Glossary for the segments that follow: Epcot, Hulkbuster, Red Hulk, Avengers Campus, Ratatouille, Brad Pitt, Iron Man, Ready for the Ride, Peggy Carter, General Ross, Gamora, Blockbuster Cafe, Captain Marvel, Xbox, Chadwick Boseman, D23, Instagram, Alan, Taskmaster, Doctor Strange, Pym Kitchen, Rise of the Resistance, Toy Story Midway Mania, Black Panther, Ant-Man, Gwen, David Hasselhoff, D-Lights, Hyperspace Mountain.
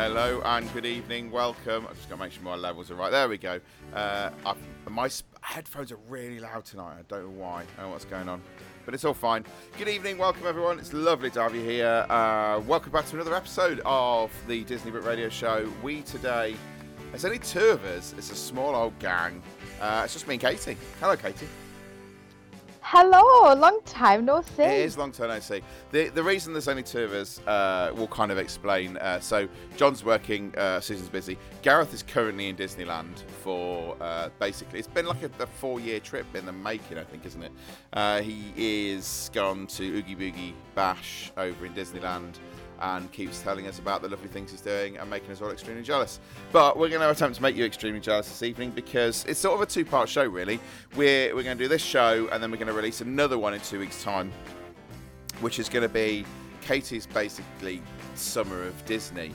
Hello and good evening. Welcome. I've just got to make sure my levels are right. There we go. My headphones are really loud tonight. I don't know why. I don't know what's going on. But it's all fine. Good evening. Welcome, everyone. It's lovely to have you here. Welcome back to another episode of the Disney Brit Radio Show. We today, there's only two of us. It's a small old gang. It's just me and Katie. Hello, Katie. Hello, long time no see. It is long time no see. The reason there's only two of us, we'll kind of explain. So John's working, Susan's busy. Gareth is currently in Disneyland for basically, it's been like a 4-year trip in the making, I think, isn't it? He is gone to Oogie Boogie Bash over in Disneyland and keeps telling us about the lovely things he's doing and making us all extremely jealous. But we're going to attempt to make you extremely jealous this evening because it's sort of a two-part show, really. We're going to do this show and then we're going to release another one in 2 weeks' time, which is going to be Katie's basically summer of Disney.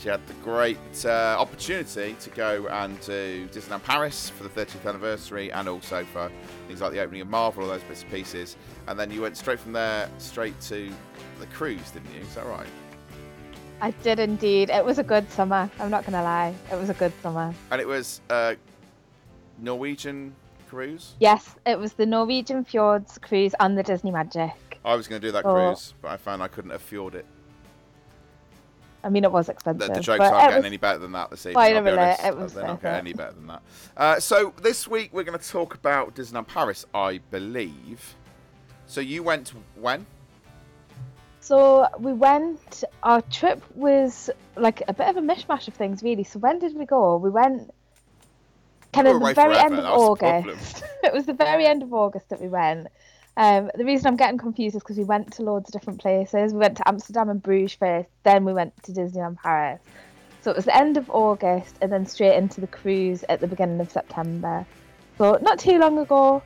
She had the great opportunity to go and do Disneyland Paris for the 30th anniversary and also for things like the opening of Marvel, all those bits and pieces. And then you went straight from there, straight to the cruise, didn't you? Is that right? I did indeed. It was a good summer. I'm not going to lie. It was a good summer. And it was Norwegian cruise? Yes, it was the Norwegian Fjords cruise on the Disney Magic. I was going to do that cruise, but I found I couldn't have fjord it. I mean, it was expensive. The jokes aren't getting any better than that this evening. I'll be honest. They're not getting any better than that. So this week we're going to talk about Disneyland Paris, I believe. So you went when? So we went, our trip was like a bit of a mishmash of things, really. So when did we go? We went kind of the very end of August. It was the very end of August that we went. The reason I'm getting confused is because we went to loads of different places. We went to Amsterdam and Bruges first, then we went to Disneyland Paris. So it was the end of August and then straight into the cruise at the beginning of September. So not too long ago,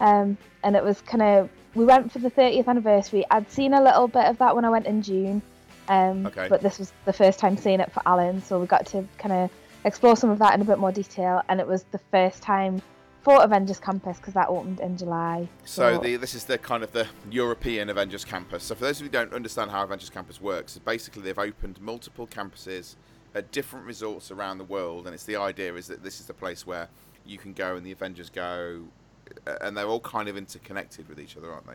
and it was kind of, we went for the 30th anniversary. I'd seen a little bit of that when I went in June, but this was the first time seeing it for Alan, so we got to kind of explore some of that in a bit more detail, and it was the first time for Avengers Campus, because that opened in July. So this is the kind of the European Avengers Campus. So for those of you who don't understand how Avengers Campus works, basically they've opened multiple campuses at different resorts around the world, and it's the idea is that this is the place where you can go and the Avengers go, and they're all kind of interconnected with each other, aren't they?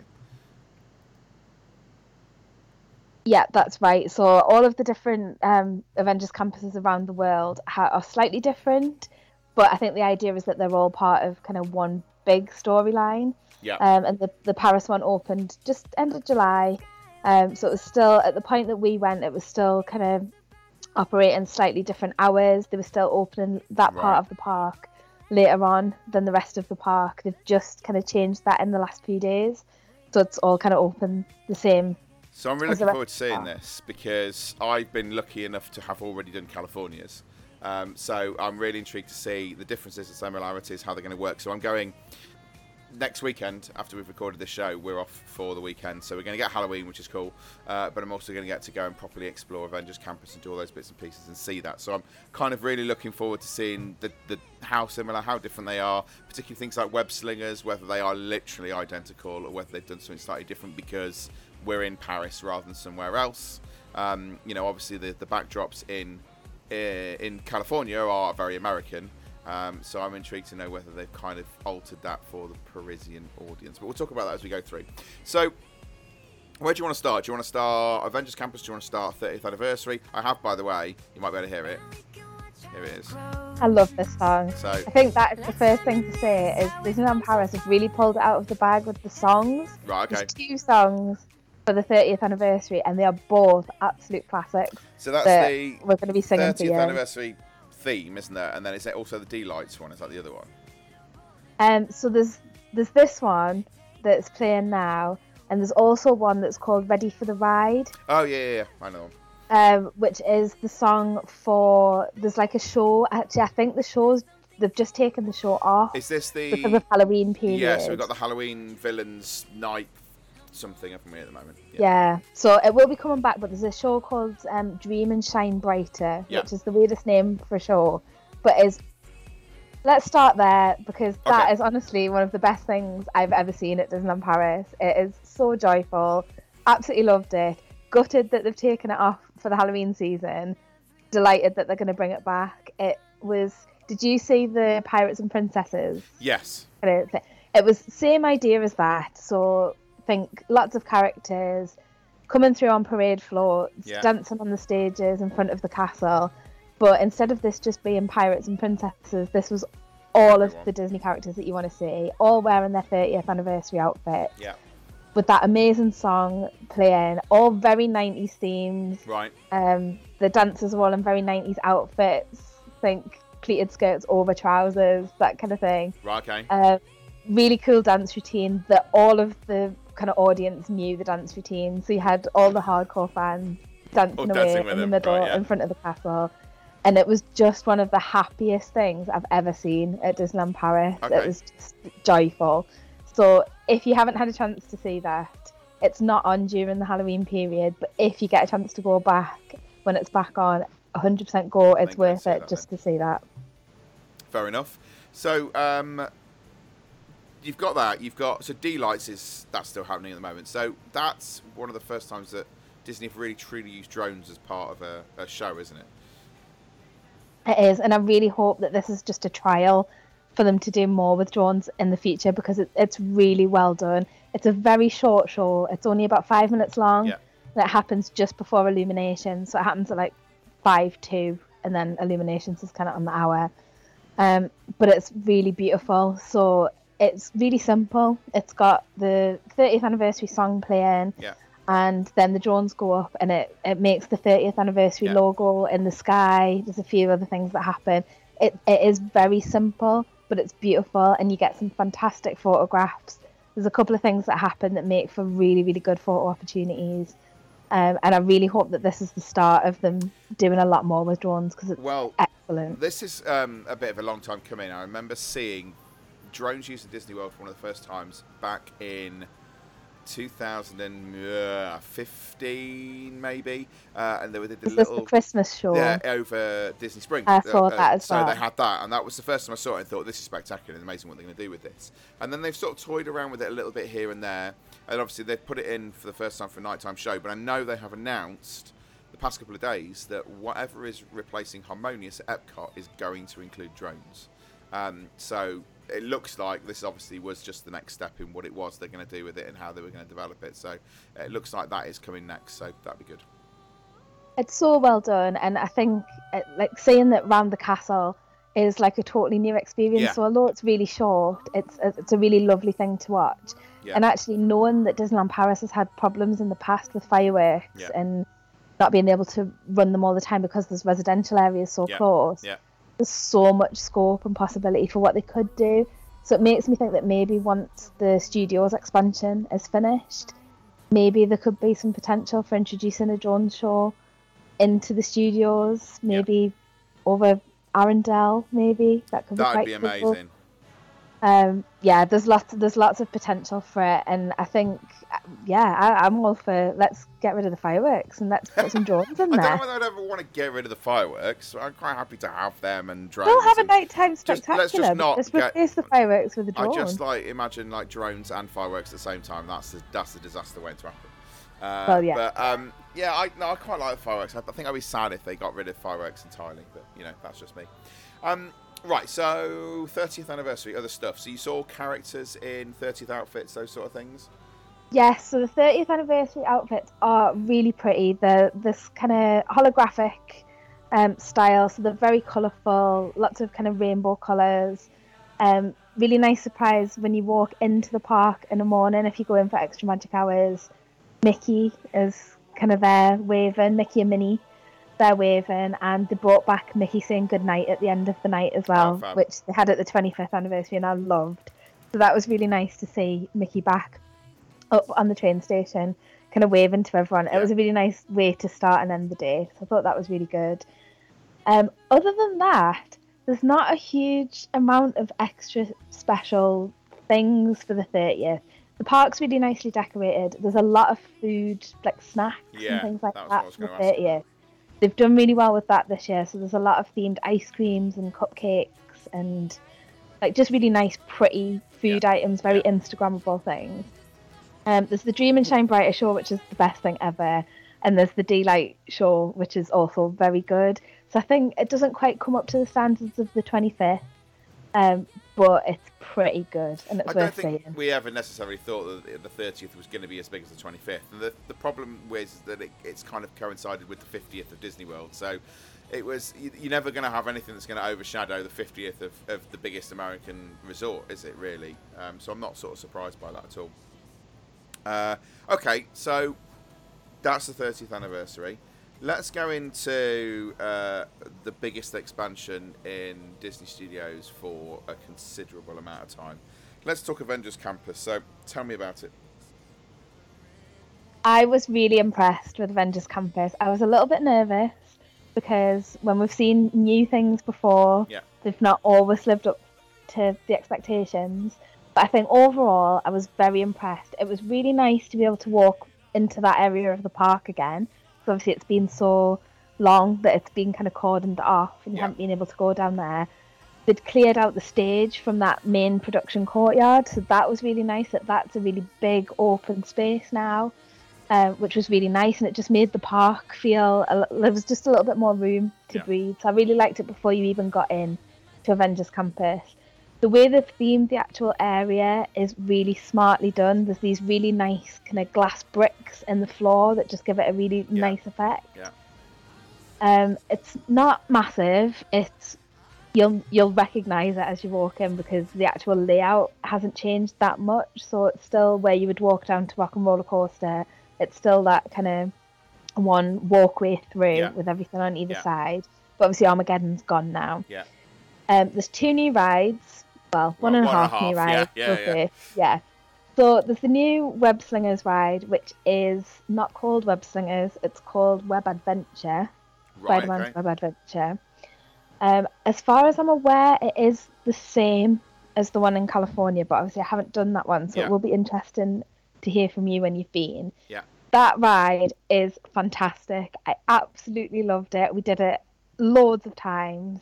Yeah, that's right. So all of the different Avengers campuses around the world are slightly different. But I think the idea is that they're all part of kind of one big storyline. Yeah. And the Paris one opened just end of July. So it was still, at the point that we went, it was still kind of operating slightly different hours. They were still opening that part of the park later on than the rest of the park. They've just kind of changed that in the last few days. So it's all kind of open the same. So I'm really looking forward to seeing this because I've been lucky enough to have already done California's. So I'm really intrigued to see the differences and similarities, how they're going to work. So I'm going next weekend after we've recorded the show. We're off for the weekend. So we're going to get Halloween, which is cool. But I'm also going to get to go and properly explore Avengers Campus and do all those bits and pieces and see that. So I'm kind of really looking forward to seeing the how similar, how different they are, particularly things like web slingers, whether they are literally identical or whether they've done something slightly different because we're in Paris rather than somewhere else. You know, obviously the backdrops in California are very American, so I'm intrigued to know whether they've kind of altered that for the Parisian audience, but we'll talk about that as we go through. So where do you want to start? Do you want to start Avengers Campus? Do you want to start 30th anniversary? I have, by the way, you might be able to hear it. Here it is. I love this song. So I think that is the first thing to say is Disneyland Paris have really pulled it out of the bag with the songs. Right, okay. There's two songs for the 30th anniversary, and they are both absolute classics. So that's that the we're going to be singing 30th anniversary theme, isn't there? And then is it also the D-Lights one? Is that the other one? So there's this one that's playing now, and there's also one that's called Ready for the Ride. Oh, yeah, I know. Which is the song for... There's like a show. Actually, I think the show's... They've just taken the show off. Is this the... Because of Halloween period. Yeah, so we've got the Halloween Villains Night something, haven't we, at the moment? Yeah, so it will be coming back, but there's a show called Dream and Shine Brighter, which is the weirdest name for a show, but is... Let's start there, because that is honestly one of the best things I've ever seen at Disneyland Paris. It is so joyful. Absolutely loved it. Gutted that they've taken it off for the Halloween season. Delighted that they're going to bring it back. It was... Did you see the Pirates and Princesses? Yes. It was the same idea as that. So think lots of characters coming through on parade floats, dancing on the stages in front of the castle. But instead of this just being Pirates and Princesses, this was all of the Disney characters that you want to see, all wearing their 30th anniversary outfit. Yeah. With that amazing song playing, all very 90s themes. Right. The dancers were all in very 90s outfits. Think pleated skirts over trousers, that kind of thing. Right, okay. Really cool dance routine that all of the kind of audience knew the dance routine. So you had all the hardcore fans dancing away in the middle in front of the castle. And it was just one of the happiest things I've ever seen at Disneyland Paris. Okay. It was just joyful. So if you haven't had a chance to see that, it's not on during the Halloween period, but if you get a chance to go back when it's back on, 100% go. It's worth it just to see that. Fair enough. So you've got that. You've got... So D-Lights, that's still happening at the moment. So that's one of the first times that Disney have really truly used drones as part of a show, isn't it? It is, and I really hope that this is just a trial for them to do more with drones in the future, because it's really well done. It's a very short show. It's only about 5 minutes long. Yeah. And it happens just before Illuminations, so it happens at like 5:02, and then Illuminations is kind of on the hour. But it's really beautiful. So it's really simple. It's got the 30th anniversary song playing. Yeah. And then the drones go up, and it makes the 30th anniversary logo in the sky. There's a few other things that happen. It is very simple, but it's beautiful, and you get some fantastic photographs. There's a couple of things that happen that make for really, really good photo opportunities. And I really hope that this is the start of them doing a lot more with drones, because it's excellent. This is a bit of a long time coming. I remember seeing drones used in Disney World for one of the first times back in... 2015 maybe, and they did the Christmas show over Disney Spring. I saw that as well. So they had that, and that was the first time I saw it and thought, this is spectacular and amazing what they're going to do with this. And then they've sort of toyed around with it a little bit here and there, and obviously they've put it in for the first time for a nighttime show, but I know they have announced the past couple of days that whatever is replacing Harmonious at Epcot is going to include drones. So it looks like this obviously was just the next step in what it was they're going to do with it and how they were going to develop it. So it looks like that is coming next, so that'd be good. It's so well done, and I think like seeing that round the castle is like a totally new experience. So although it's really short, it's a really lovely thing to watch. And actually knowing that Disneyland Paris has had problems in the past with fireworks and not being able to run them all the time because there's residential areas so close. There's so much scope and possibility for what they could do. So it makes me think that maybe once the studio's expansion is finished, maybe there could be some potential for introducing a drone show into the studios, maybe over Arendelle, maybe. That could be quite cool. That would be amazing. There's lots of potential for it, and I think, I'm all for let's get rid of the fireworks and let's put some drones in there. I don't know whether I'd ever want to get rid of the fireworks. I'm quite happy to have them and drones. We'll have a nighttime spectacular. Let's replace the fireworks with the drones. I just imagine drones and fireworks at the same time. That's a disaster waiting to happen. I quite like the fireworks. I think I'd be sad if they got rid of fireworks entirely, but that's just me. Right, so 30th anniversary, other stuff. So you saw characters in 30th outfits, those sort of things? Yes, so the 30th anniversary outfits are really pretty. They're this kind of holographic style, so they're very colourful, lots of kind of rainbow colours. Really nice surprise when you walk into the park in the morning if you go in for extra magic hours. Mickey is kind of there waving, Mickey and Minnie, they're waving, and they brought back Mickey saying goodnight at the end of the night as well, which they had at the 25th anniversary and I loved. So that was really nice to see Mickey back up on the train station, kind of waving to everyone. Yeah. It was a really nice way to start and end the day. So I thought that was really good. Other than that, there's not a huge amount of extra special things for the 30th. The park's really nicely decorated. There's a lot of food, like snacks and things like that for the 30th. They've done really well with that this year. So there's a lot of themed ice creams and cupcakes and like just really nice, pretty food items, very Instagrammable things. There's the Dream and Shine Brighter show, which is the best thing ever. And there's the Daylight show, which is also very good. So I think it doesn't quite come up to the standards of the 25th, but it's pretty good and it's worth seeing. I don't think we ever necessarily thought that the 30th was going to be as big as the 25th. And the problem is that it's kind of coincided with the 50th of Disney World. So it was you're never going to have anything that's going to overshadow the 50th of the biggest American resort, is it really? So I'm not sort of surprised by that at all. Okay, so that's the 30th anniversary. Let's go into the biggest expansion in Disney Studios for a considerable amount of time. Let's talk Avengers Campus. So tell me about it. I was really impressed with Avengers Campus. I was a little bit nervous because when we've seen new things before, they've not always lived up to the expectations. But I think overall, I was very impressed. It was really nice to be able to walk into that area of the park again. Because obviously it's been so long that it's been kind of cordoned off and you haven't been able to go down there. They'd cleared out the stage from that main production courtyard. So that was really nice. That's a really big open space now, which was really nice. And it just made the park feel, there was just a little bit more room to breathe. So I really liked it before you even got in to Avengers Campus. The way they've themed the actual area is really smartly done. There's these really nice kind of glass bricks in the floor that just give it a really nice effect. Yeah. It's not massive. It's you'll recognise it as you walk in because the actual layout hasn't changed that much. So it's still where you would walk down to Rock and Roller Coaster. It's still that kind of one walkway through with everything on either side. But obviously Armageddon's gone now. Yeah. There's two new rides. Well, one and a half new rides. Yeah. So there's the new Web Slingers ride, which is not called Web Slingers. It's called Web Adventure. Right, Spider-Man's Web Adventure. As far as I'm aware, it is the same as the one in California, but obviously I haven't done that one, so it will be interesting to hear from you when you've been. Yeah. That ride is fantastic. I absolutely loved it. We did it loads of times.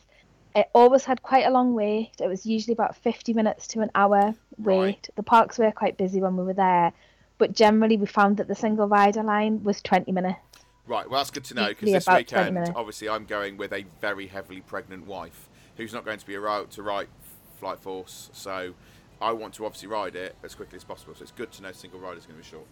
It always had quite a long wait. It was usually about 50 minutes to an hour wait. Right. The parks were quite busy when we were there, but generally we found that the single rider line was 20 minutes. Right, well that's good to know because this weekend, obviously I'm going with a very heavily pregnant wife who's not going to be allowed to ride Flight Force, so I want to obviously ride it as quickly as possible. So it's good to know single rider's going to be short.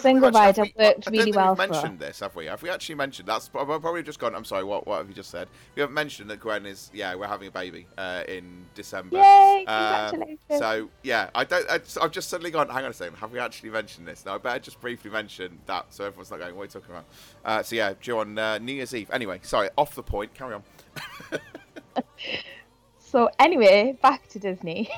Single rider worked really well for us. I don't think we've mentioned this, have we? Have we actually mentioned that? I've probably just gone, I'm sorry, what have you just said? We haven't mentioned that Gwen is, we're having a baby in December. Yay, congratulations. So, I've just suddenly gone, hang on a second, have we actually mentioned this? Now, I better just briefly mention that so everyone's not going, what are you talking about? Due on New Year's Eve. Anyway, sorry, off the point, carry on. So, anyway, back to Disney.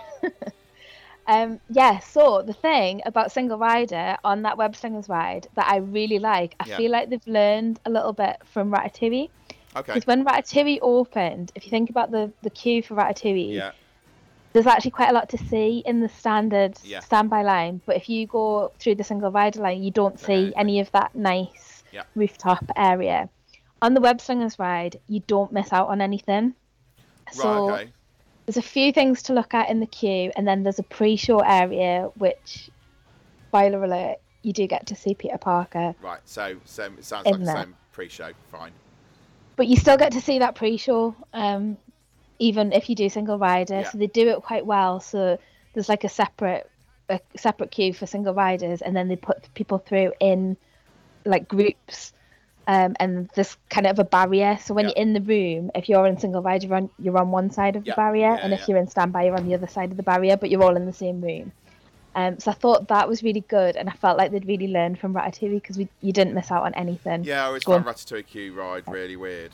So the thing about single rider on that Web Slingers ride that I really like, I feel like they've learned a little bit from Ratatouille. Okay. Because when Ratatouille opened, if you think about the queue for Ratatouille, there's actually quite a lot to see in the standard standby line. But if you go through the single rider line, you don't see any of that nice rooftop area. On the Web Slingers ride, you don't miss out on anything. So, right, okay. There's a few things to look at in the queue, and then there's a pre-show area, which, spoiler alert, you do get to see Peter Parker. Right, so it sounds like the same pre-show, fine. But you still get to see that pre-show, even if you do single rider, so they do it quite well. So there's like a separate queue for single riders, and then they put people through in like groups. And there's kind of a barrier. So when you're in the room, if you're in single ride, you're on one side of the barrier. And if you're in standby, you're on the other side of the barrier, but you're all in the same room. So I thought that was really good, and I felt like they'd really learned from Ratatouille because you didn't miss out on anything. Yeah, I always found Ratatouille queue ride really weird.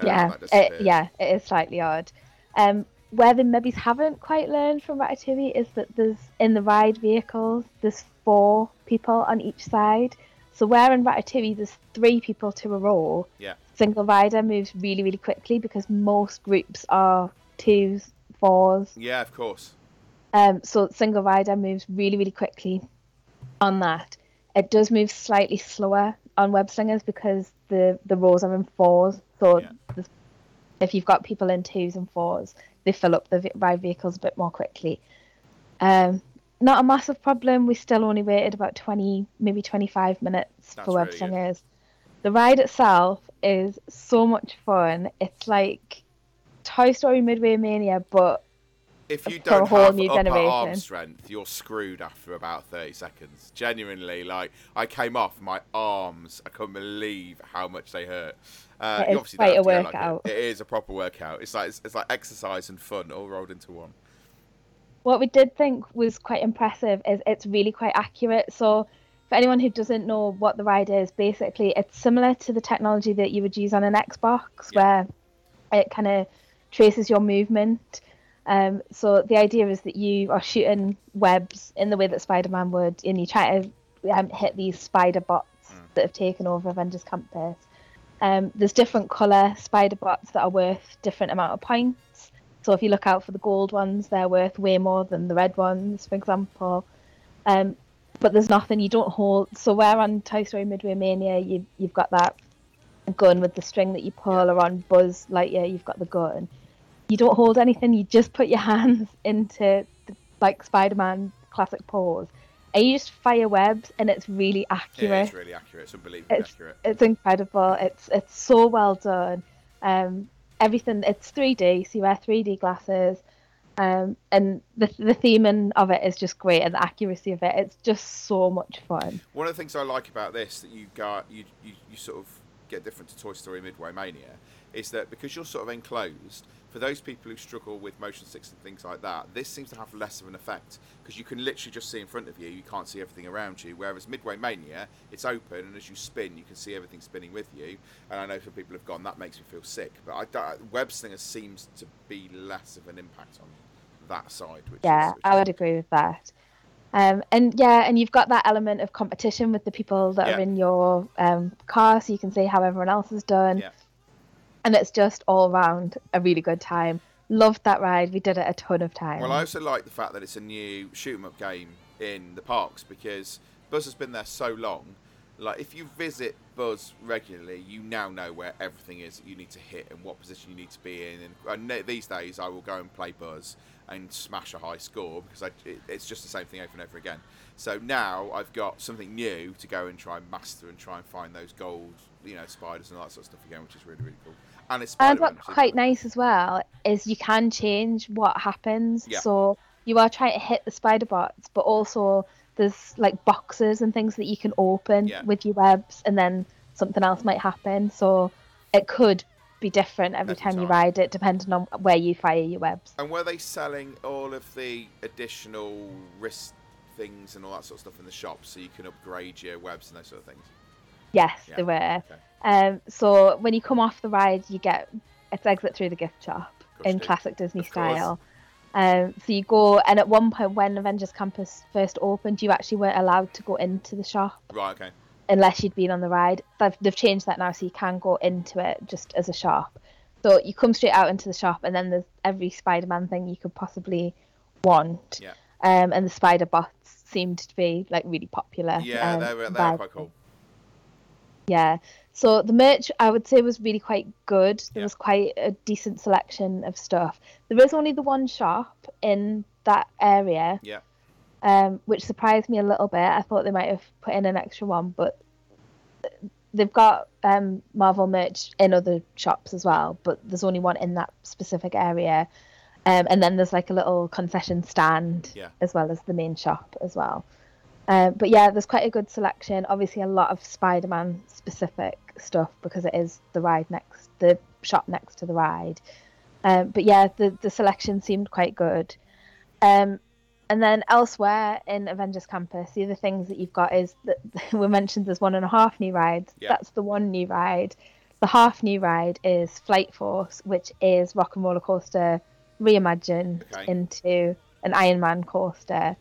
It is slightly odd. Where the Mubbies haven't quite learned from Ratatouille is that there's, in the ride vehicles, there's 4 people on each side. So where in Ratatouille there's 3 people to a row, single rider moves really, really quickly because most groups are 2s, 4s. Yeah, of course. So single rider moves really, really quickly on that. It does move slightly slower on web slingers because the rows are in 4s. So if you've got people in 2s and 4s, they fill up the ride vehicles a bit more quickly. Not a massive problem. We still only waited about 20, maybe 25 minutes for Web Slingers. The ride itself is so much fun. It's like Toy Story Midway Mania, but if you don't have upper arm strength, you're screwed after about 30 seconds. Genuinely, like, I came off my arms. I couldn't believe how much they hurt. It's quite a workout. It is a proper workout. It's like exercise and fun all rolled into one. What we did think was quite impressive is it's really quite accurate. So for anyone who doesn't know what the ride is, basically it's similar to the technology that you would use on an Xbox where it kind of traces your movement. So the idea is that you are shooting webs in the way that Spider-Man would, and you try to hit these spider bots that have taken over Avengers Campus. There's different colour spider bots that are worth different amount of points. So if you look out for the gold ones, they're worth way more than the red ones, for example. But there's nothing, you don't hold. So where on Toy Story Midway Mania, you've got that gun with the string that you pull, or on Buzz Lightyear, you've got the gun. You don't hold anything, you just put your hands into the, like, Spider-Man classic pose. And you just fire webs, and it's really accurate. Yeah, it's really accurate, it's unbelievably accurate. It's incredible, it's so well done. Everything, it's 3D, so you wear 3D glasses, and the theming of it is just great, and the accuracy of it, it's just so much fun. One of the things I like about this that you sort of get different to Toy Story Midway Mania is that because you're sort of enclosed, for those people who struggle with motion sticks and things like that, this seems to have less of an effect because you can literally just see in front of you, you can't see everything around you, whereas Midway Mania, it's open, and as you spin, you can see everything spinning with you. And I know some people have gone, that makes me feel sick, but Web Slinger seems to be less of an impact on that side. I would agree with that. And you've got that element of competition with the people that are in your car, so you can see how everyone else has done. Yeah. And it's just all round a really good time. Loved that ride. We did it a ton of times. Well, I also like the fact that it's a new shoot 'em up game in the parks because Buzz has been there so long. Like, if you visit Buzz regularly, you now know where everything is that you need to hit and what position you need to be in. And these days, I will go and play Buzz and smash a high score because it's just the same thing over and over again. So now I've got something new to go and try and master and try and find those gold, spiders and all that sort of stuff again, which is really, really cool. And what's quite nice as well is you can change what happens. Yeah. So you are trying to hit the spider bots, but also there's like boxes and things that you can open with your webs, and then something else might happen. So it could be different every time you ride it, depending on where you fire your webs. And were they selling all of the additional wrist things and all that sort of stuff in the shop so you can upgrade your webs and those sort of things? Yes, they were. Okay. So when you come off the ride, you get it's exit through the gift shop classic Disney style. So you go, and at one point when Avengers Campus first opened, you actually weren't allowed to go into the shop. Right, okay. Unless you'd been on the ride. They've changed that now, so you can go into it just as a shop. So you come straight out into the shop, and then there's every Spider-Man thing you could possibly want. Yeah. And the spider bots seemed to be like really popular. Yeah, they were quite cool. Yeah, so the merch, I would say, was really quite good. There was quite a decent selection of stuff. There is only the one shop in that area, which surprised me a little bit. I thought they might have put in an extra one, but they've got Marvel merch in other shops as well, but there's only one in that specific area. And then there's like a little concession stand as well as the main shop as well. But there's quite a good selection. Obviously, a lot of Spider-Man specific stuff because it is the shop next to the ride. The selection seemed quite good. And then elsewhere in Avengers Campus, the other things that you've got is that we mentioned there's 1.5 new rides. Yeah. That's the one new ride. The half new ride is Flight Force, which is Rock and Roller Coaster reimagined into an Iron Man coaster.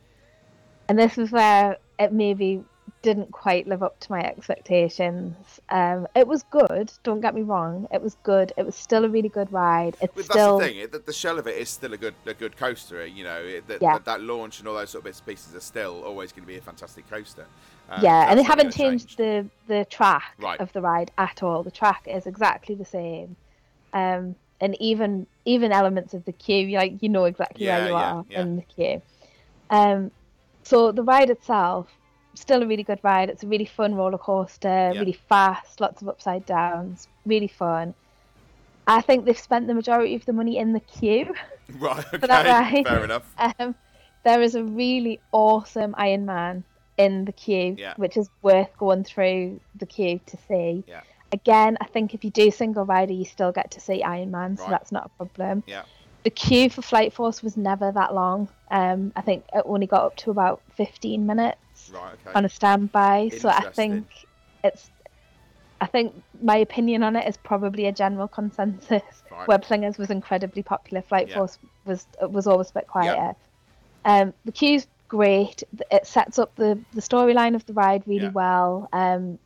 And this is where it maybe didn't quite live up to my expectations. It was good, don't get me wrong. It was good. It was still a really good ride. It's still... That's the thing. The shell of it is still a good coaster. You know, that launch and all those sort of bits and pieces are still always going to be a fantastic coaster. And they haven't changed the track of the ride at all. The track is exactly the same. And even elements of the queue, you know exactly where you are in the queue. So the ride itself, still a really good ride. It's a really fun roller coaster, really fast, lots of upside downs, really fun. I think they've spent the majority of the money in the queue. Right, okay, for that ride. Fair enough. There is a really awesome Iron Man in the queue, which is worth going through the queue to see. Yeah. Again, I think if you do single rider, you still get to see Iron Man, so that's not a problem. Yeah. The queue for Flight Force was never that long. I think it only got up to about 15 minutes on a standby. So I think my opinion on it is probably a general consensus. Right. Web Slingers was incredibly popular. Flight Force was always a bit quieter. Yeah. The queue's great. It sets up the storyline of the ride really well.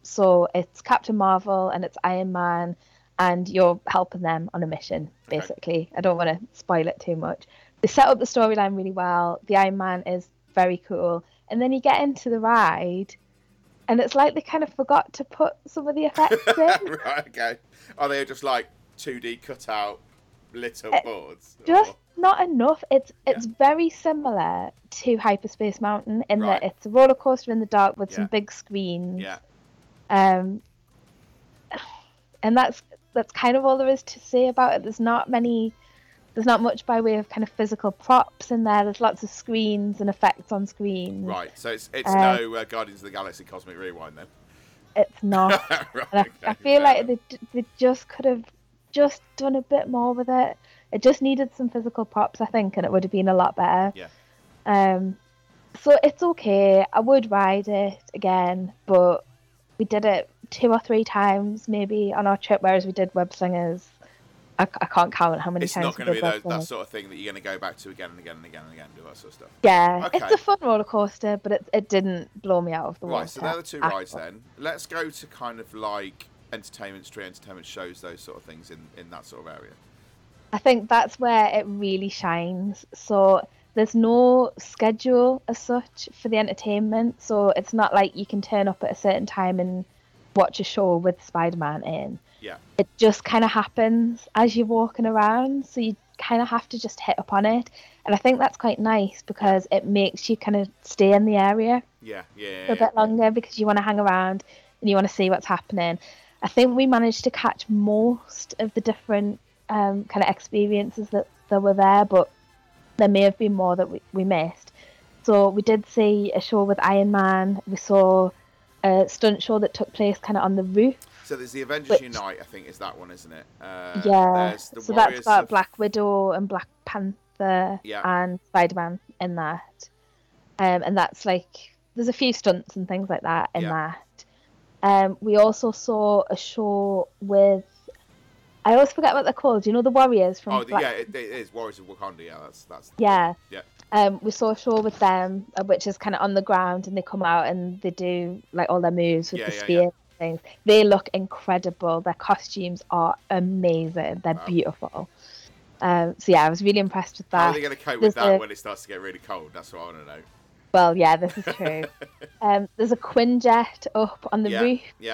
So it's Captain Marvel and it's Iron Man, and you're helping them on a mission, basically. Okay. I don't want to spoil it too much. They set up the storyline really well. The Iron Man is very cool. And then you get into the ride, and it's like they kind of forgot to put some of the effects in. Right, okay. Are they just like 2D cutout little boards? Just not enough. It's very similar to Hyperspace Mountain in that it's a roller coaster in the dark with some big screens. Yeah. And that's kind of all there is to say about it. There's not much by way of kind of physical props in there. There's lots of screens and effects on screens. Right, so it's no Guardians of the Galaxy Cosmic Rewind then. It's not. Right, and I feel like they just could have just done a bit more with it. It just needed some physical props, I think, and it would have been a lot better. Yeah. So it's okay. I would ride it again, but we did it 2 or 3 times maybe on our trip, whereas we did Web Slingers. I can't count how many times. It's not going to be that sort of thing that you're going to go back to again and again and again and again and do that sort of stuff. Yeah, okay. It's a fun roller coaster, but it didn't blow me out of the water. Right, so they're the two rides then. Let's go to kind of like entertainment street, entertainment shows, those sort of things in that sort of area. I think that's where it really shines. So there's no schedule as such for the entertainment, so it's not like you can turn up at a certain time and watch a show with Spider-Man in. Yeah. It just kind of happens as you're walking around, so you kind of have to just hit upon it. And I think that's quite nice because it makes you kind of stay in the area a bit longer because you want to hang around and you want to see what's happening. I think we managed to catch most of the different kind of experiences that were there, but there may have been more that we missed. So we did see a show with Iron Man. We saw a stunt show that took place kind of on the roof. So there's the Avengers Unite, I think, is that one, isn't it? So that's got Black Widow and Black Panther and Spider-Man in that. And that's like, there's a few stunts and things like that in that. We also saw a show with, I always forget what they're called. Do you know the Warriors from it is Warriors of Wakanda. Yeah, that's. Yeah. Yeah. We saw a show with them, which is kind of on the ground, and they come out and they do like all their moves with the spear and things. They look incredible. Their costumes are amazing. They're beautiful. I was really impressed with that. How are they going to cope with that when it starts to get really cold? That's what I want to know. Well, yeah, this is true. There's a Quinjet up on the roof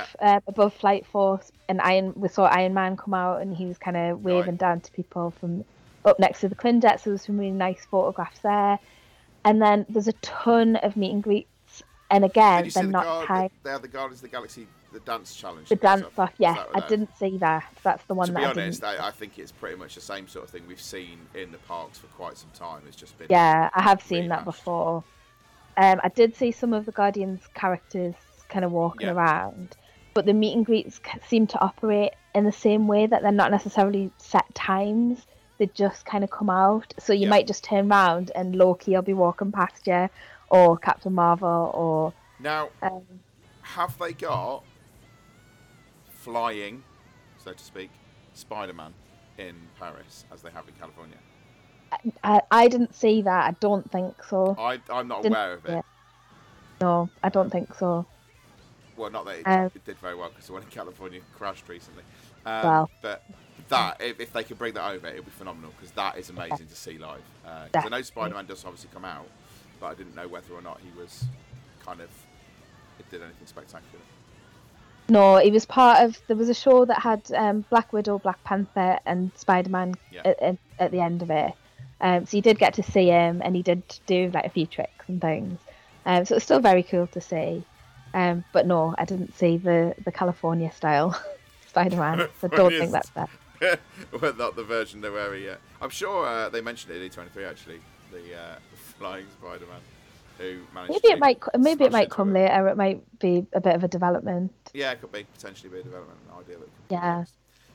above Flight Force, and we saw Iron Man come out, and he was kind of waving down to people from up next to the Quinjet, so there's some really nice photographs there. And then there's a ton of meet and greets, and again, they're not tied. They have the Guardians of the Galaxy, the dance challenge. The dance off, yeah. I didn't see that. That's the one that I didn't. To be honest, I think it's pretty much the same sort of thing we've seen in the parks for quite some time. It's just been I have seen that before. I did see some of the Guardians characters kind of walking around, but the meet and greets seem to operate in the same way that they're not necessarily set times. they just kind of come out. So you might just turn round and Loki will be walking past you, or Captain Marvel, or... Now, have they got flying, so to speak, Spider-Man in Paris as they have in California? I didn't see that. I don't think so. I'm not aware of it. No, I don't think so. Well, not that it did very well, because the one in California crashed recently. But that, if they could bring that over, it would be phenomenal, because that is amazing to see live. Because I know Spider-Man does obviously come out, but I didn't know whether or not he was kind of... It did anything spectacular. No, he was part of... There was a show that had Black Widow, Black Panther and Spider-Man at the end of it. So you did get to see him, and he did do like a few tricks and things. So it's still very cool to see. But no, I didn't see the California style Spider-Man. I don't think that's there. Well, not the version they were yet. I'm sure they mentioned it in E23 actually, the flying Spider-Man. Maybe it might come later. It might be a bit of a development. Yeah, it could be potentially be a development idea. Yeah.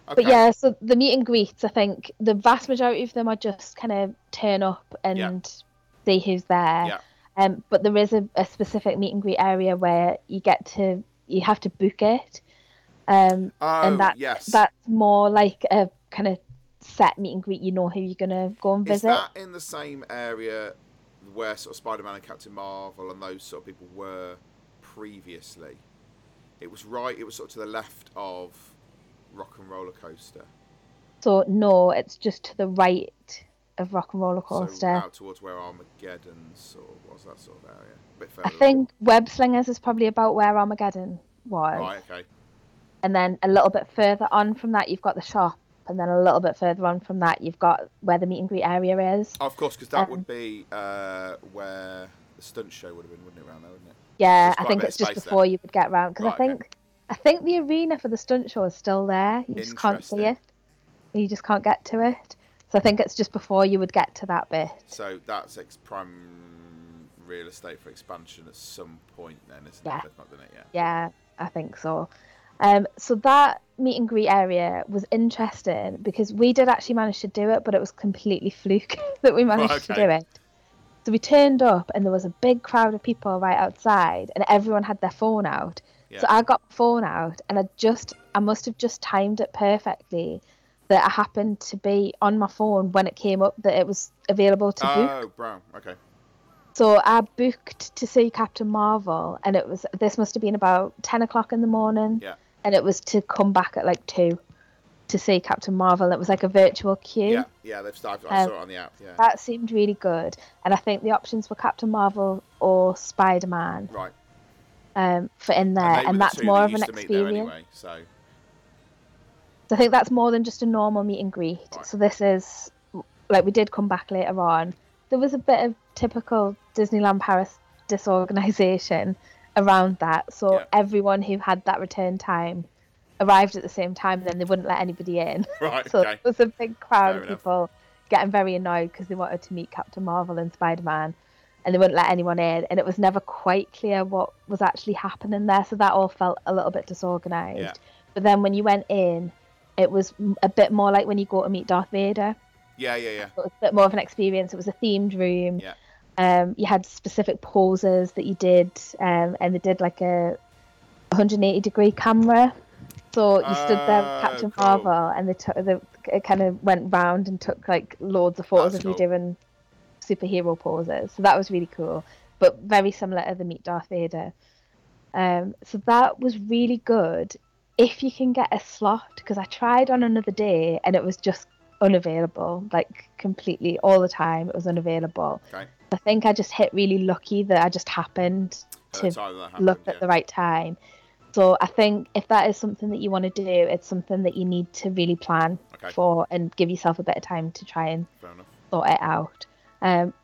Okay. But yeah, so the meet and greets, I think the vast majority of them are just kind of turn up and see who's there. Yeah. But there is a specific meet and greet area where you have to book it. And that's more like a kind of set meet and greet. You know who you're going to go and visit. Is that in the same area where sort of Spider-Man and Captain Marvel and those sort of people were previously? It was sort of to the left of Rock and Roller Coaster. So no, it's just to the right of Rock and Roller Coaster. So out towards where Armageddon's or was that sort of area? A bit further. I think Web Slingers is probably about where Armageddon was. Right, okay. And then a little bit further on from that, you've got the shop. And then a little bit further on from that, you've got where the meet and greet area is. Oh, of course, because that would be where the stunt show would have been, wouldn't it, around there, wouldn't it? Yeah, I think it's just before there. You would get round. Because I think the arena for the stunt show is still there. You just can't see it. You just can't get to it. So I think it's just before you would get to that bit. So that's prime real estate for expansion at some point then, isn't it? They've not done it yet. Yeah, I think so. So that meet and greet area was interesting because we did actually manage to do it, but it was completely fluke that we managed to do it. So we turned up and there was a big crowd of people right outside and everyone had their phone out. Yeah. So I got my phone out and I must have just timed it perfectly that I happened to be on my phone when it came up that it was available to book. Oh, brown. Okay. So I booked to see Captain Marvel and this must have been about 10 o'clock in the morning. Yeah. And it was to come back at 2 to see Captain Marvel. It was a virtual queue. Yeah, they've started. I saw it on the app. Yeah. That seemed really good. And I think the options were Captain Marvel or Spider-Man. Right. For in there. And that's more of an experience. Anyway, so I think that's more than just a normal meet and greet. Right. So this is, we did come back later on. There was a bit of typical Disneyland Paris disorganisation around that, so everyone who had that return time arrived at the same time, then they wouldn't let anybody in. Right. So it was a big crowd of people getting very annoyed because they wanted to meet Captain Marvel and Spider-Man and they wouldn't let anyone in, and it was never quite clear what was actually happening there, so that all felt a little bit disorganised. Yeah. But then when you went in, it was a bit more like when you go to meet Darth Vader. Yeah. So it was a bit more of an experience. It was a themed room. Yeah. You had specific poses that you did, and they did a 180-degree camera. So you stood there with Captain Marvel, and it kind of went round and took loads of photos of you doing superhero poses. So that was really cool, but very similar to the Meet Darth Vader. So that was really good. If you can get a slot, because I tried on another day and it was just unavailable, completely all the time. It was unavailable. Okay. I think I just hit really lucky that I just happened to look at the right time. So I think if that is something that you want to do, it's something that you need to really plan for and give yourself a bit of time to try and sort it out.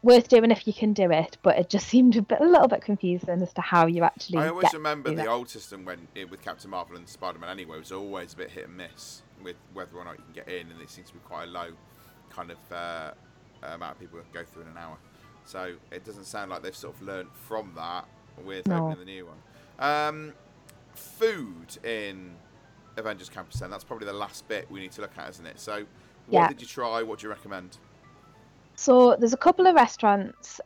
Worth doing if you can do it, but it just seemed a little bit confusing as to how you actually. I always remember the old system with Captain Marvel and Spider-Man anyway, it was always a bit hit and miss with whether or not you can get in, and it seems to be quite a low kind of amount of people that go through in an hour. So it doesn't sound like they've sort of learned from that with opening the new one. Food in Avengers Campus, then that's probably the last bit we need to look at, isn't it? So What did you try? What do you recommend? So there's a couple of restaurants.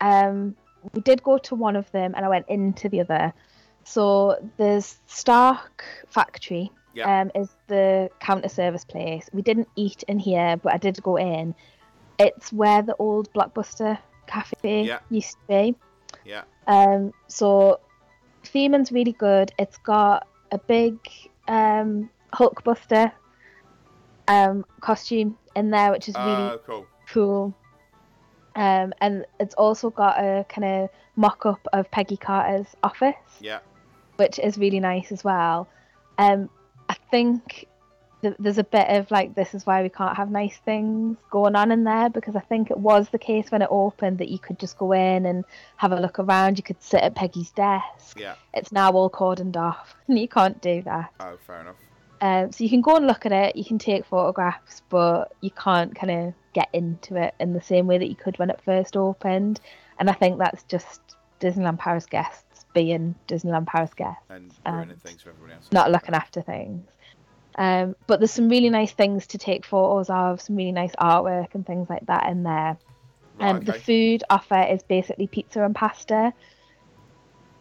We did go to one of them and I went into the other. So there's Stark Factory is the counter service place. We didn't eat in here, but I did go in. It's where the old Blockbuster cafe used to be. Yeah. So theming's really good. It's got a big Hulkbuster costume in there, which is really cool. And it's also got a kind of mock-up of Peggy Carter's office, which is really nice as well. I think there's a bit of like, this is why we can't have nice things going on in there, because I think it was the case when it opened that you could just go in and have a look around. You could sit at Peggy's desk. Yeah. It's now all cordoned off and you can't do that. Oh, fair enough. So you can go and look at it, you can take photographs, but you can't kind of get into it in the same way that you could when it first opened. And I think that's just Disneyland Paris guests being Disneyland Paris guests. And ruining things for everyone else. Not looking after things. But there's some really nice things to take photos of, some really nice artwork and things like that in there. Right, okay. The food offer is basically pizza and pasta.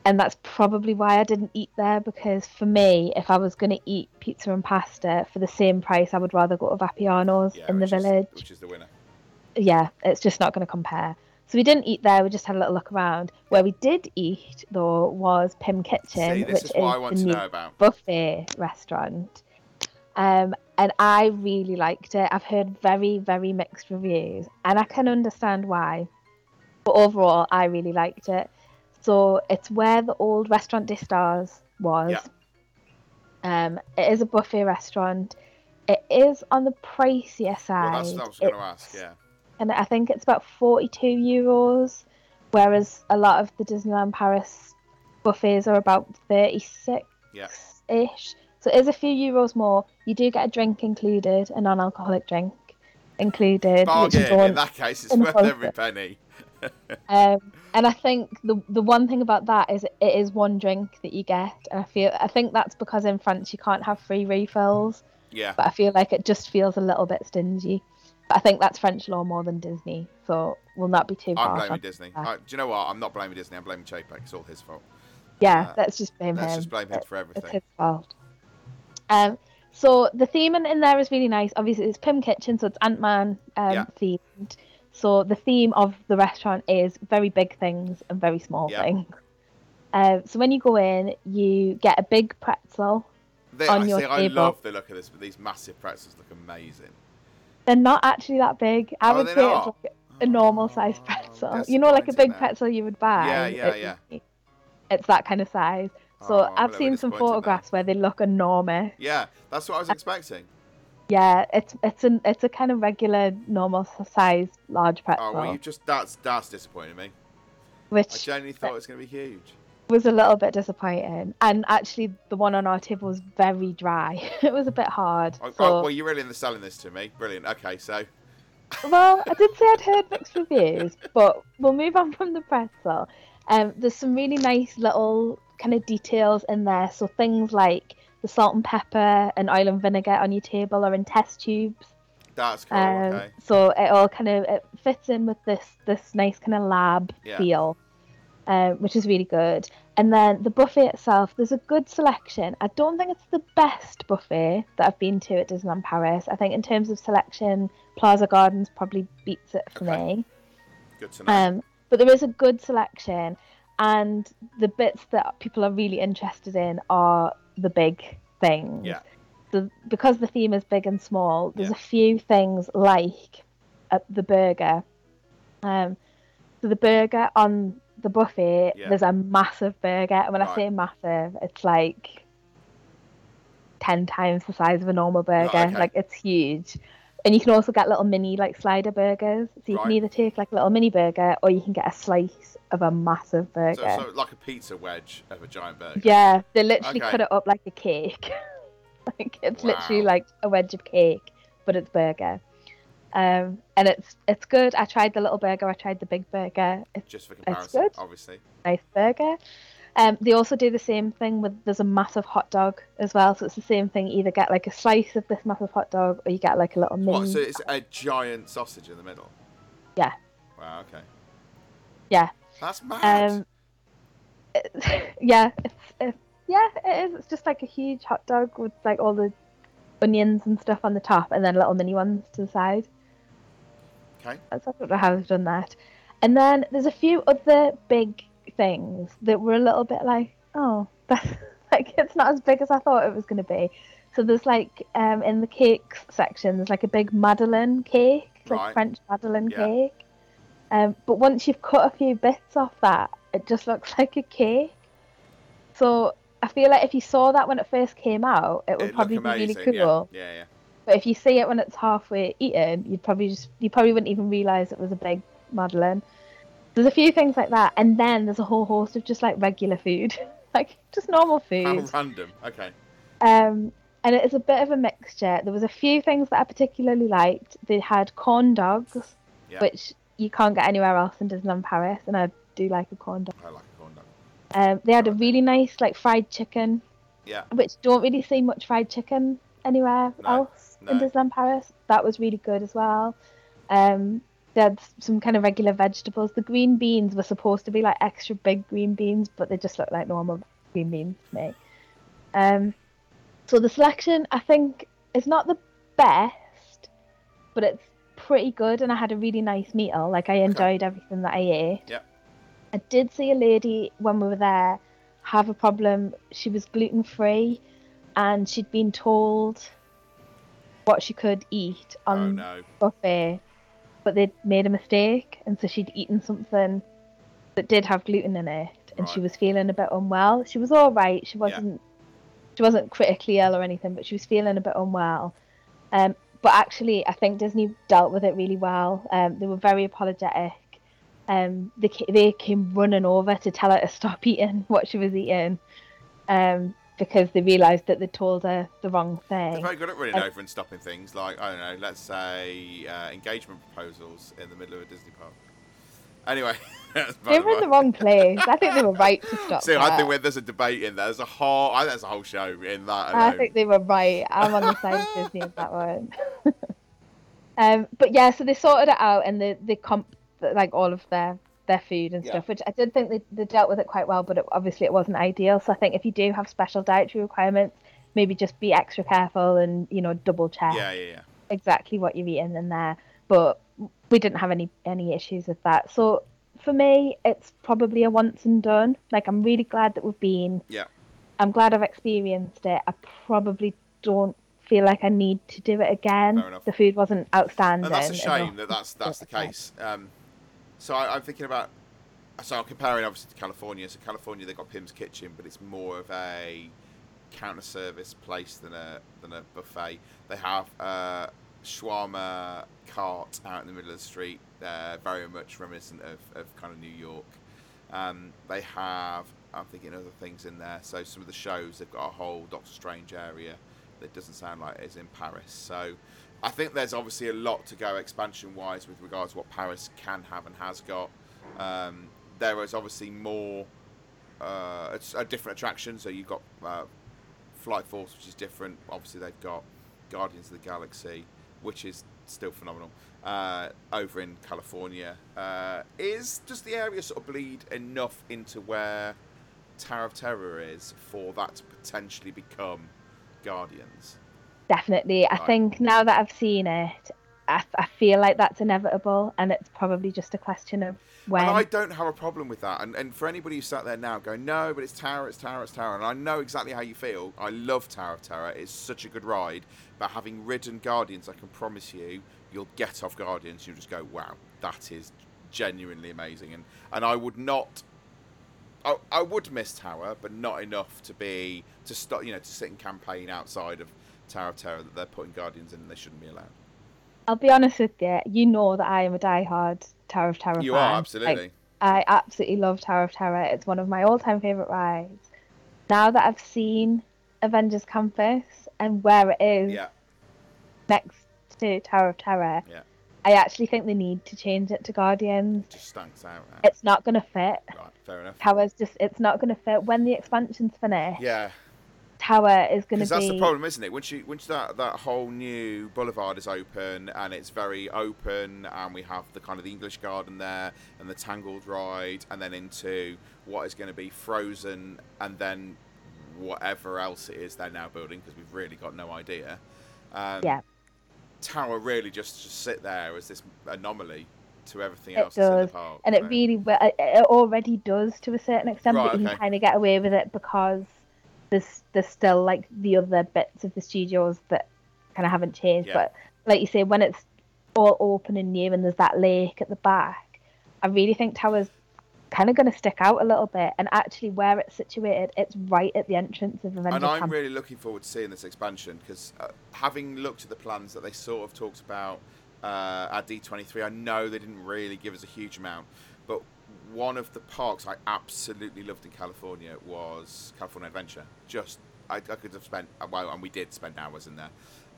And that's probably why I didn't eat there, because for me, if I was going to eat pizza and pasta for the same price, I would rather go to Vapiano's in the village. Which is the winner. Yeah, it's just not going to compare. So we didn't eat there, we just had a little look around. Where we did eat, though, was Pym Kitchen, which is the buffet restaurant. And I really liked it. I've heard very, very mixed reviews, and I can understand why. But overall, I really liked it. So it's where the old Restaurant des Stars was. Yeah. It is a buffet restaurant. It is on the pricier side. Well, that's what I was going to ask, yeah. And I think it's about €42, whereas a lot of the Disneyland Paris buffets are about 36-ish. Yeah. So it is a few euros more. You do get a drink included, a non-alcoholic drink included. Bargain, in that case, it's worth every penny. And I think the one thing about that is it is one drink that you get, and I think that's because in France you can't have free refills. Yeah. But I feel like it just feels a little bit stingy. But I think that's French law more than Disney, so we'll not be too harsh. I'm blaming Disney. Do you know what? I'm not blaming Disney. I'm blaming JPEG. It's all his fault. Yeah, let's just blame him. Let's just blame him for everything. It's his fault. So the theme in there is really nice. Obviously, it's Pym Kitchen, so it's Ant-Man themed. So the theme of the restaurant is very big things and very small things. So when you go in, you get a big pretzel on your table. I love the look of this, but these massive pretzels look amazing. They're not actually that big. I would say it's like a normal-sized pretzel. You know, like a big pretzel you would buy. Yeah. It's that kind of size. So I've seen some photographs where they look enormous. Yeah, that's what I was expecting. Yeah, it's a kind of regular, normal size, large pretzel. Oh, well, you that's disappointing me. I genuinely thought it was going to be huge. Was a little bit disappointing. And actually, the one on our table was very dry. It was a bit hard. Well, you're really selling this to me. Brilliant. Okay, so... Well, I did say I'd heard mixed reviews, but we'll move on from the pretzel. There's some really nice little kind of details in there. So things like... the salt and pepper and oil and vinegar on your table are in test tubes. That's cool, okay. So it all kind of fits in with this nice kind of lab feel, which is really good. And then the buffet itself, there's a good selection. I don't think it's the best buffet that I've been to at Disneyland Paris. I think in terms of selection, Plaza Gardens probably beats it for me. Good to know. But there is a good selection. And the bits that people are really interested in are the big things. Yeah. Because the theme is big and small, there's a few things like the burger. So the burger on the buffet, there's a massive burger. And when I say massive, it's like 10 times the size of a normal burger. Like, it's huge. And you can also get little mini, like, slider burgers. So you can either take, like, a little mini burger or you can get a slice of a massive burger. So like a pizza wedge of a giant burger. Yeah, they literally cut it up like a cake. Like, it's literally like a wedge of cake, but it's burger. And it's good. I tried the little burger. I tried the big burger. Just for comparison, obviously. Nice burger. They also do the same thing with, there's a massive hot dog as well, so it's the same thing. You either get like a slice of this massive hot dog, or you get like a little mini. What? So it's a giant sausage in the middle. Yeah. Wow. Okay. Yeah. That's mad. It is. It's just like a huge hot dog with like all the onions and stuff on the top, and then little mini ones to the side. Okay. That's, I don't know how they've done that. And then there's a few other big things that were a little bit like, oh, that's like, it's not as big as I thought it was going to be. So there's like in the cakes section, there's like a big Madeleine cake, like French Madeleine cake. But once you've cut a few bits off that, it just looks like a cake. So I feel like if you saw that when it first came out, it would probably be really cool. Yeah. But if you see it when it's halfway eaten, you probably wouldn't even realise it was a big Madeleine. There's a few things like that, and then there's a whole host of just like regular food, like just normal food. How random, okay. And it's a bit of a mixture. There was a few things that I particularly liked. They had corn dogs, which you can't get anywhere else in Disneyland Paris, and I do like a corn dog. I like a corn dog. They had a really nice like fried chicken, which don't really see much fried chicken anywhere else in Disneyland Paris. That was really good as well. They had some kind of regular vegetables. The green beans were supposed to be like extra big green beans, but they just look like normal green beans to me. So the selection, I think, is not the best, but it's pretty good, and I had a really nice meal. Like, I enjoyed everything that I ate. Yeah. I did see a lady, when we were there, have a problem. She was gluten-free, and she'd been told what she could eat on the buffet. But they'd made a mistake, and so she'd eaten something that did have gluten in it, and she was feeling a bit unwell. She was all right. She wasn't critically ill or anything, but she was feeling a bit unwell. But actually, I think Disney dealt with it really well. They were very apologetic. They came running over to tell her to stop eating what she was eating, because they realised that they told her the wrong thing. They're very good at running over and stopping things, like, I don't know, let's say engagement proposals in the middle of a Disney park. Anyway, they were in the wrong place. I think they were right to stop. See, I think when there's a debate in there, there's a whole show in that. I think they were right. I'm on the side of Disney with that one. But yeah, so they sorted it out, and they comped like all of their food and stuff, which I did think they dealt with it quite well, but obviously it wasn't ideal. So I think if you do have special dietary requirements, maybe just be extra careful and, you know, double check exactly what you're eating in there. But we didn't have any issues with that. So for me, it's probably a once and done. Like, I'm really glad that we've been. Yeah. I'm glad I've experienced it. I probably don't feel like I need to do it again. The food wasn't outstanding. And that's a shame that's the case. So I'm thinking about, so I'm comparing obviously to California. So California, they've got Pym's Kitchen, but it's more of a counter service place than a buffet. They have a shawarma cart out in the middle of the street, very much reminiscent of kind of New York. They have, I'm thinking, other things in there. So some of the shows, they've got a whole Doctor Strange area that doesn't sound like it is in Paris. So I think there's obviously a lot to go expansion-wise with regards to what Paris can have and has got. There is obviously more, it's a different attraction. So you've got Flight Force, which is different. Obviously, they've got Guardians of the Galaxy, which is still phenomenal, over in California. Does the area sort of bleed enough into where Tower of Terror is for that to potentially become Guardians? Definitely. I think now that I've seen it, I feel like that's inevitable, and it's probably just a question of when. And I don't have a problem with that. And for anybody who's sat there now going, no, but it's Tower. And I know exactly how you feel. I love Tower of Terror. It's such a good ride. But having ridden Guardians, I can promise you, you'll get off Guardians. You'll just go, wow, that is genuinely amazing. And I would not... I would miss Tower, but not enough to stop, to sit and campaign outside of Tower of Terror that they're putting Guardians in and they shouldn't be allowed. I'll be honest with you. You know that I am a diehard Tower of Terror fan. You are, absolutely. Like, I absolutely love Tower of Terror. It's one of my all-time favourite rides. Now that I've seen Avengers Campus and where it is next to Tower of Terror, I actually think they need to change it to Guardians. It just stunks out. Now. It's not going to fit. Right, fair enough. Tower's just, it's not going to fit. When the expansion's finished, yeah. Tower is going to be... Because that's the problem, isn't it? Once that whole new boulevard is open, and it's very open, and we have the kind of the English Garden there, and the Tangled ride, and then into what is going to be Frozen, and then whatever else it is they're now building, because we've really got no idea. Yeah. Tower really just sit there as this anomaly to everything else that's in the park. And it really, it already does to a certain extent, right, but you can kind of get away with it because there's still like the other bits of the studios that kind of haven't changed. Yeah. But like you say, when it's all open and new and there's that lake at the back, I really think Tower's kind of going to stick out a little bit, and actually where it's situated, it's right at the entrance of Avengers Campus. And I'm really looking forward to seeing this expansion, because having looked at the plans that they sort of talked about at D23, I know they didn't really give us a huge amount, but one of the parks I absolutely loved in California was California Adventure. Just, I could have spent, well, and we did spend hours in there.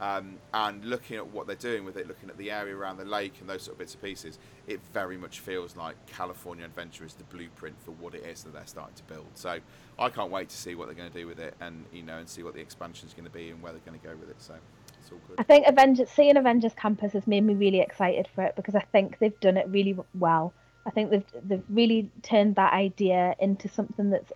And looking at what they're doing with it, looking at the area around the lake and those sort of bits and pieces, it very much feels like California Adventure is the blueprint for what it is that they're starting to build. So I can't wait to see what they're going to do with it, and you know, and see what the expansion is going to be and where they're going to go with it. So it's all good. I think seeing Avengers Campus has made me really excited for it, because I think they've done it really well. I think they've really turned that idea into something that's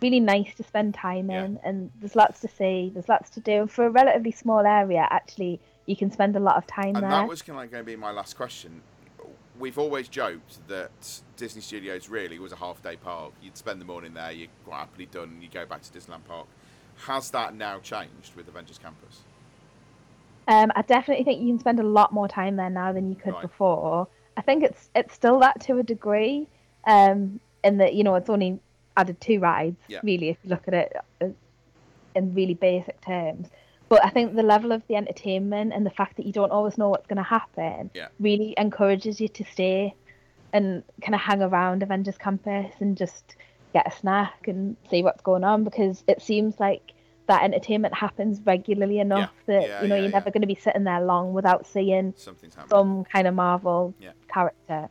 really nice to spend time in, and there's lots to see, there's lots to do, and for a relatively small area, actually, you can spend a lot of time there. And that was kind of going to be my last question. We've always joked that Disney Studios really was a half-day park. You'd spend the morning there, you're quite happily done, you go back to Disneyland Park. Has that now changed with Avengers Campus? I definitely think you can spend a lot more time there now than you could before. I think it's still that to a degree, in that, you know, it's only added 2 rides, really, if you look at it in really basic terms. But I think the level of the entertainment and the fact that you don't always know what's going to happen really encourages you to stay and kind of hang around Avengers Campus and just get a snack and see what's going on, because it seems like that entertainment happens regularly enough that you know, you're never going to be sitting there long without seeing some kind of Marvel character.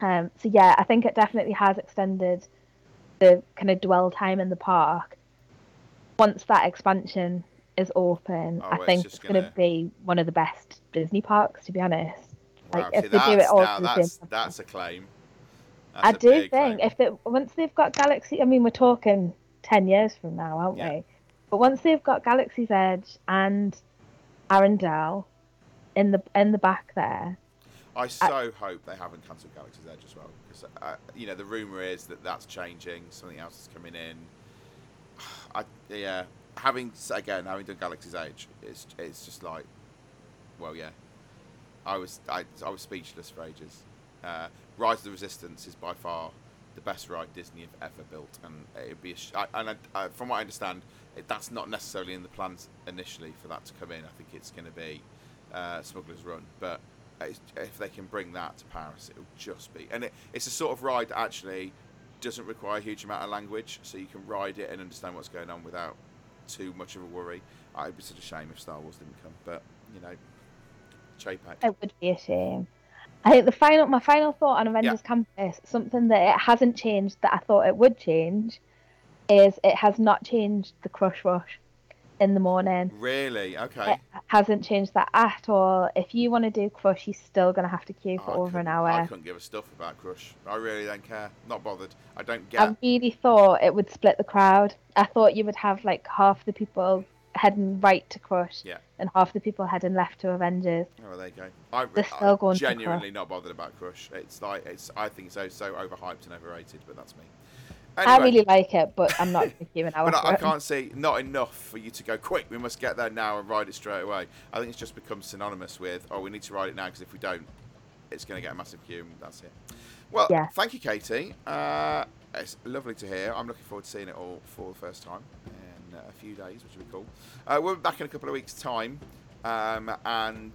So yeah, I think it definitely has extended the kind of dwell time in the park. Once that expansion is open, I think it's going to be one of the best Disney parks, to be honest. Wow, like, if they do it all to the same time. That's a claim. I do think once they've got Galaxy, I mean, we're talking 10 years from now, aren't we? But once they've got Galaxy's Edge and Arendelle in the back there, I so hope they haven't cancelled Galaxy's Edge as well, because you know, the rumor is that that's changing, something else is coming in. Having done Galaxy's Edge, it's just like, well, yeah, I was speechless for ages. Rise of the Resistance is by far the best ride Disney have ever built, and it'd be from what I understand, that's not necessarily in the plans initially for that to come in. I think it's going to be Smuggler's Run, but if they can bring that to Paris, it'll just be... And it's a sort of ride that actually doesn't require a huge amount of language, so you can ride it and understand what's going on without too much of a worry. It would be such a shame if Star Wars didn't come, but, you know, JPEG. It would be a shame. I think my final thought on Avengers Campus, something that it hasn't changed that I thought it would change, is it has not changed the Crush Rush in the morning. Really? Okay. It hasn't changed that at all. If you want to do Crush, you're still going to have to queue for over an hour. I couldn't give a stuff about Crush. I really don't care. Not bothered. I don't get... I really thought it would split the crowd. I thought you would have like half the people heading right to Crush and half the people heading left to Avengers. Oh, well, there you go. I'm genuinely not bothered about Crush. It's like, I think it's so overhyped and overrated, but that's me. Anyway. I really like it, but I'm not going to give an hour. But I can't see, not enough for you to go, quick, we must get there now and ride it straight away. I think it's just become synonymous with, we need to ride it now, because if we don't, it's going to get a massive queue, and that's it. Well, thank you, Katie. It's lovely to hear. I'm looking forward to seeing it all for the first time in a few days, which will be cool. We'll be back in a couple of weeks' time, and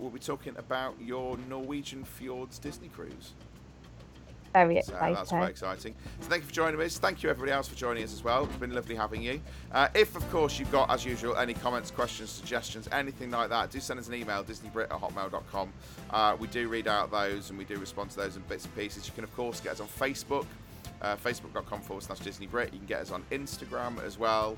we'll be talking about your Norwegian Fjords Disney cruise. Very exciting. That's quite exciting. So thank you for joining us. Thank you everybody else for joining us as well. It's been lovely having you. If of course you've got, as usual, any comments, questions, suggestions, anything like that, do send us an email, disneybrit@hotmail.com. We do read out those and we do respond to those in bits and pieces. You can of course get us on Facebook. Facebook.com/DisneyBrit. You can get us on Instagram as well,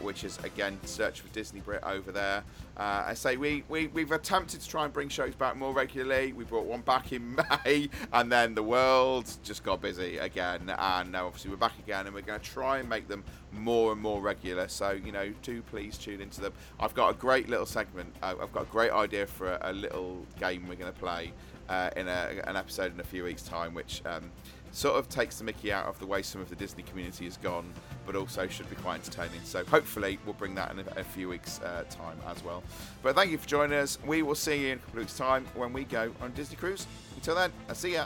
which is again search for Disney Brit over there. I say we've attempted to try and bring shows back more regularly. We brought one back in May, and then the world just got busy again. And now obviously we're back again, and we're going to try and make them more and more regular. So do please tune into them. I've got a great little segment. I've got a great idea for a little game we're going to play in an episode in a few weeks' time, which. Sort of takes the mickey out of the way some of the Disney community has gone, but also should be quite entertaining. So hopefully we'll bring that in a few weeks' time as well. But thank you for joining us. We will see you in a couple of weeks' time when we go on Disney Cruise. Until then, I'll see ya.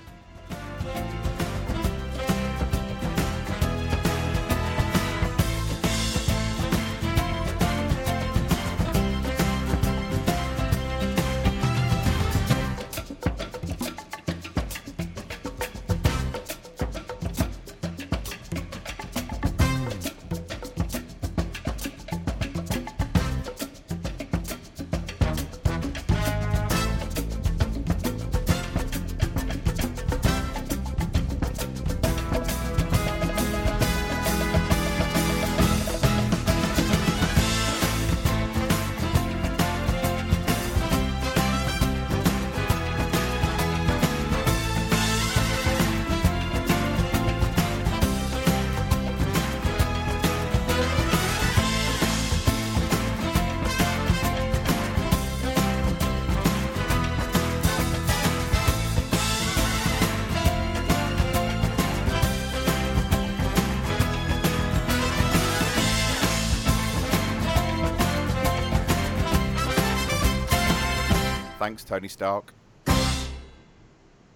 Thanks, Tony Stark.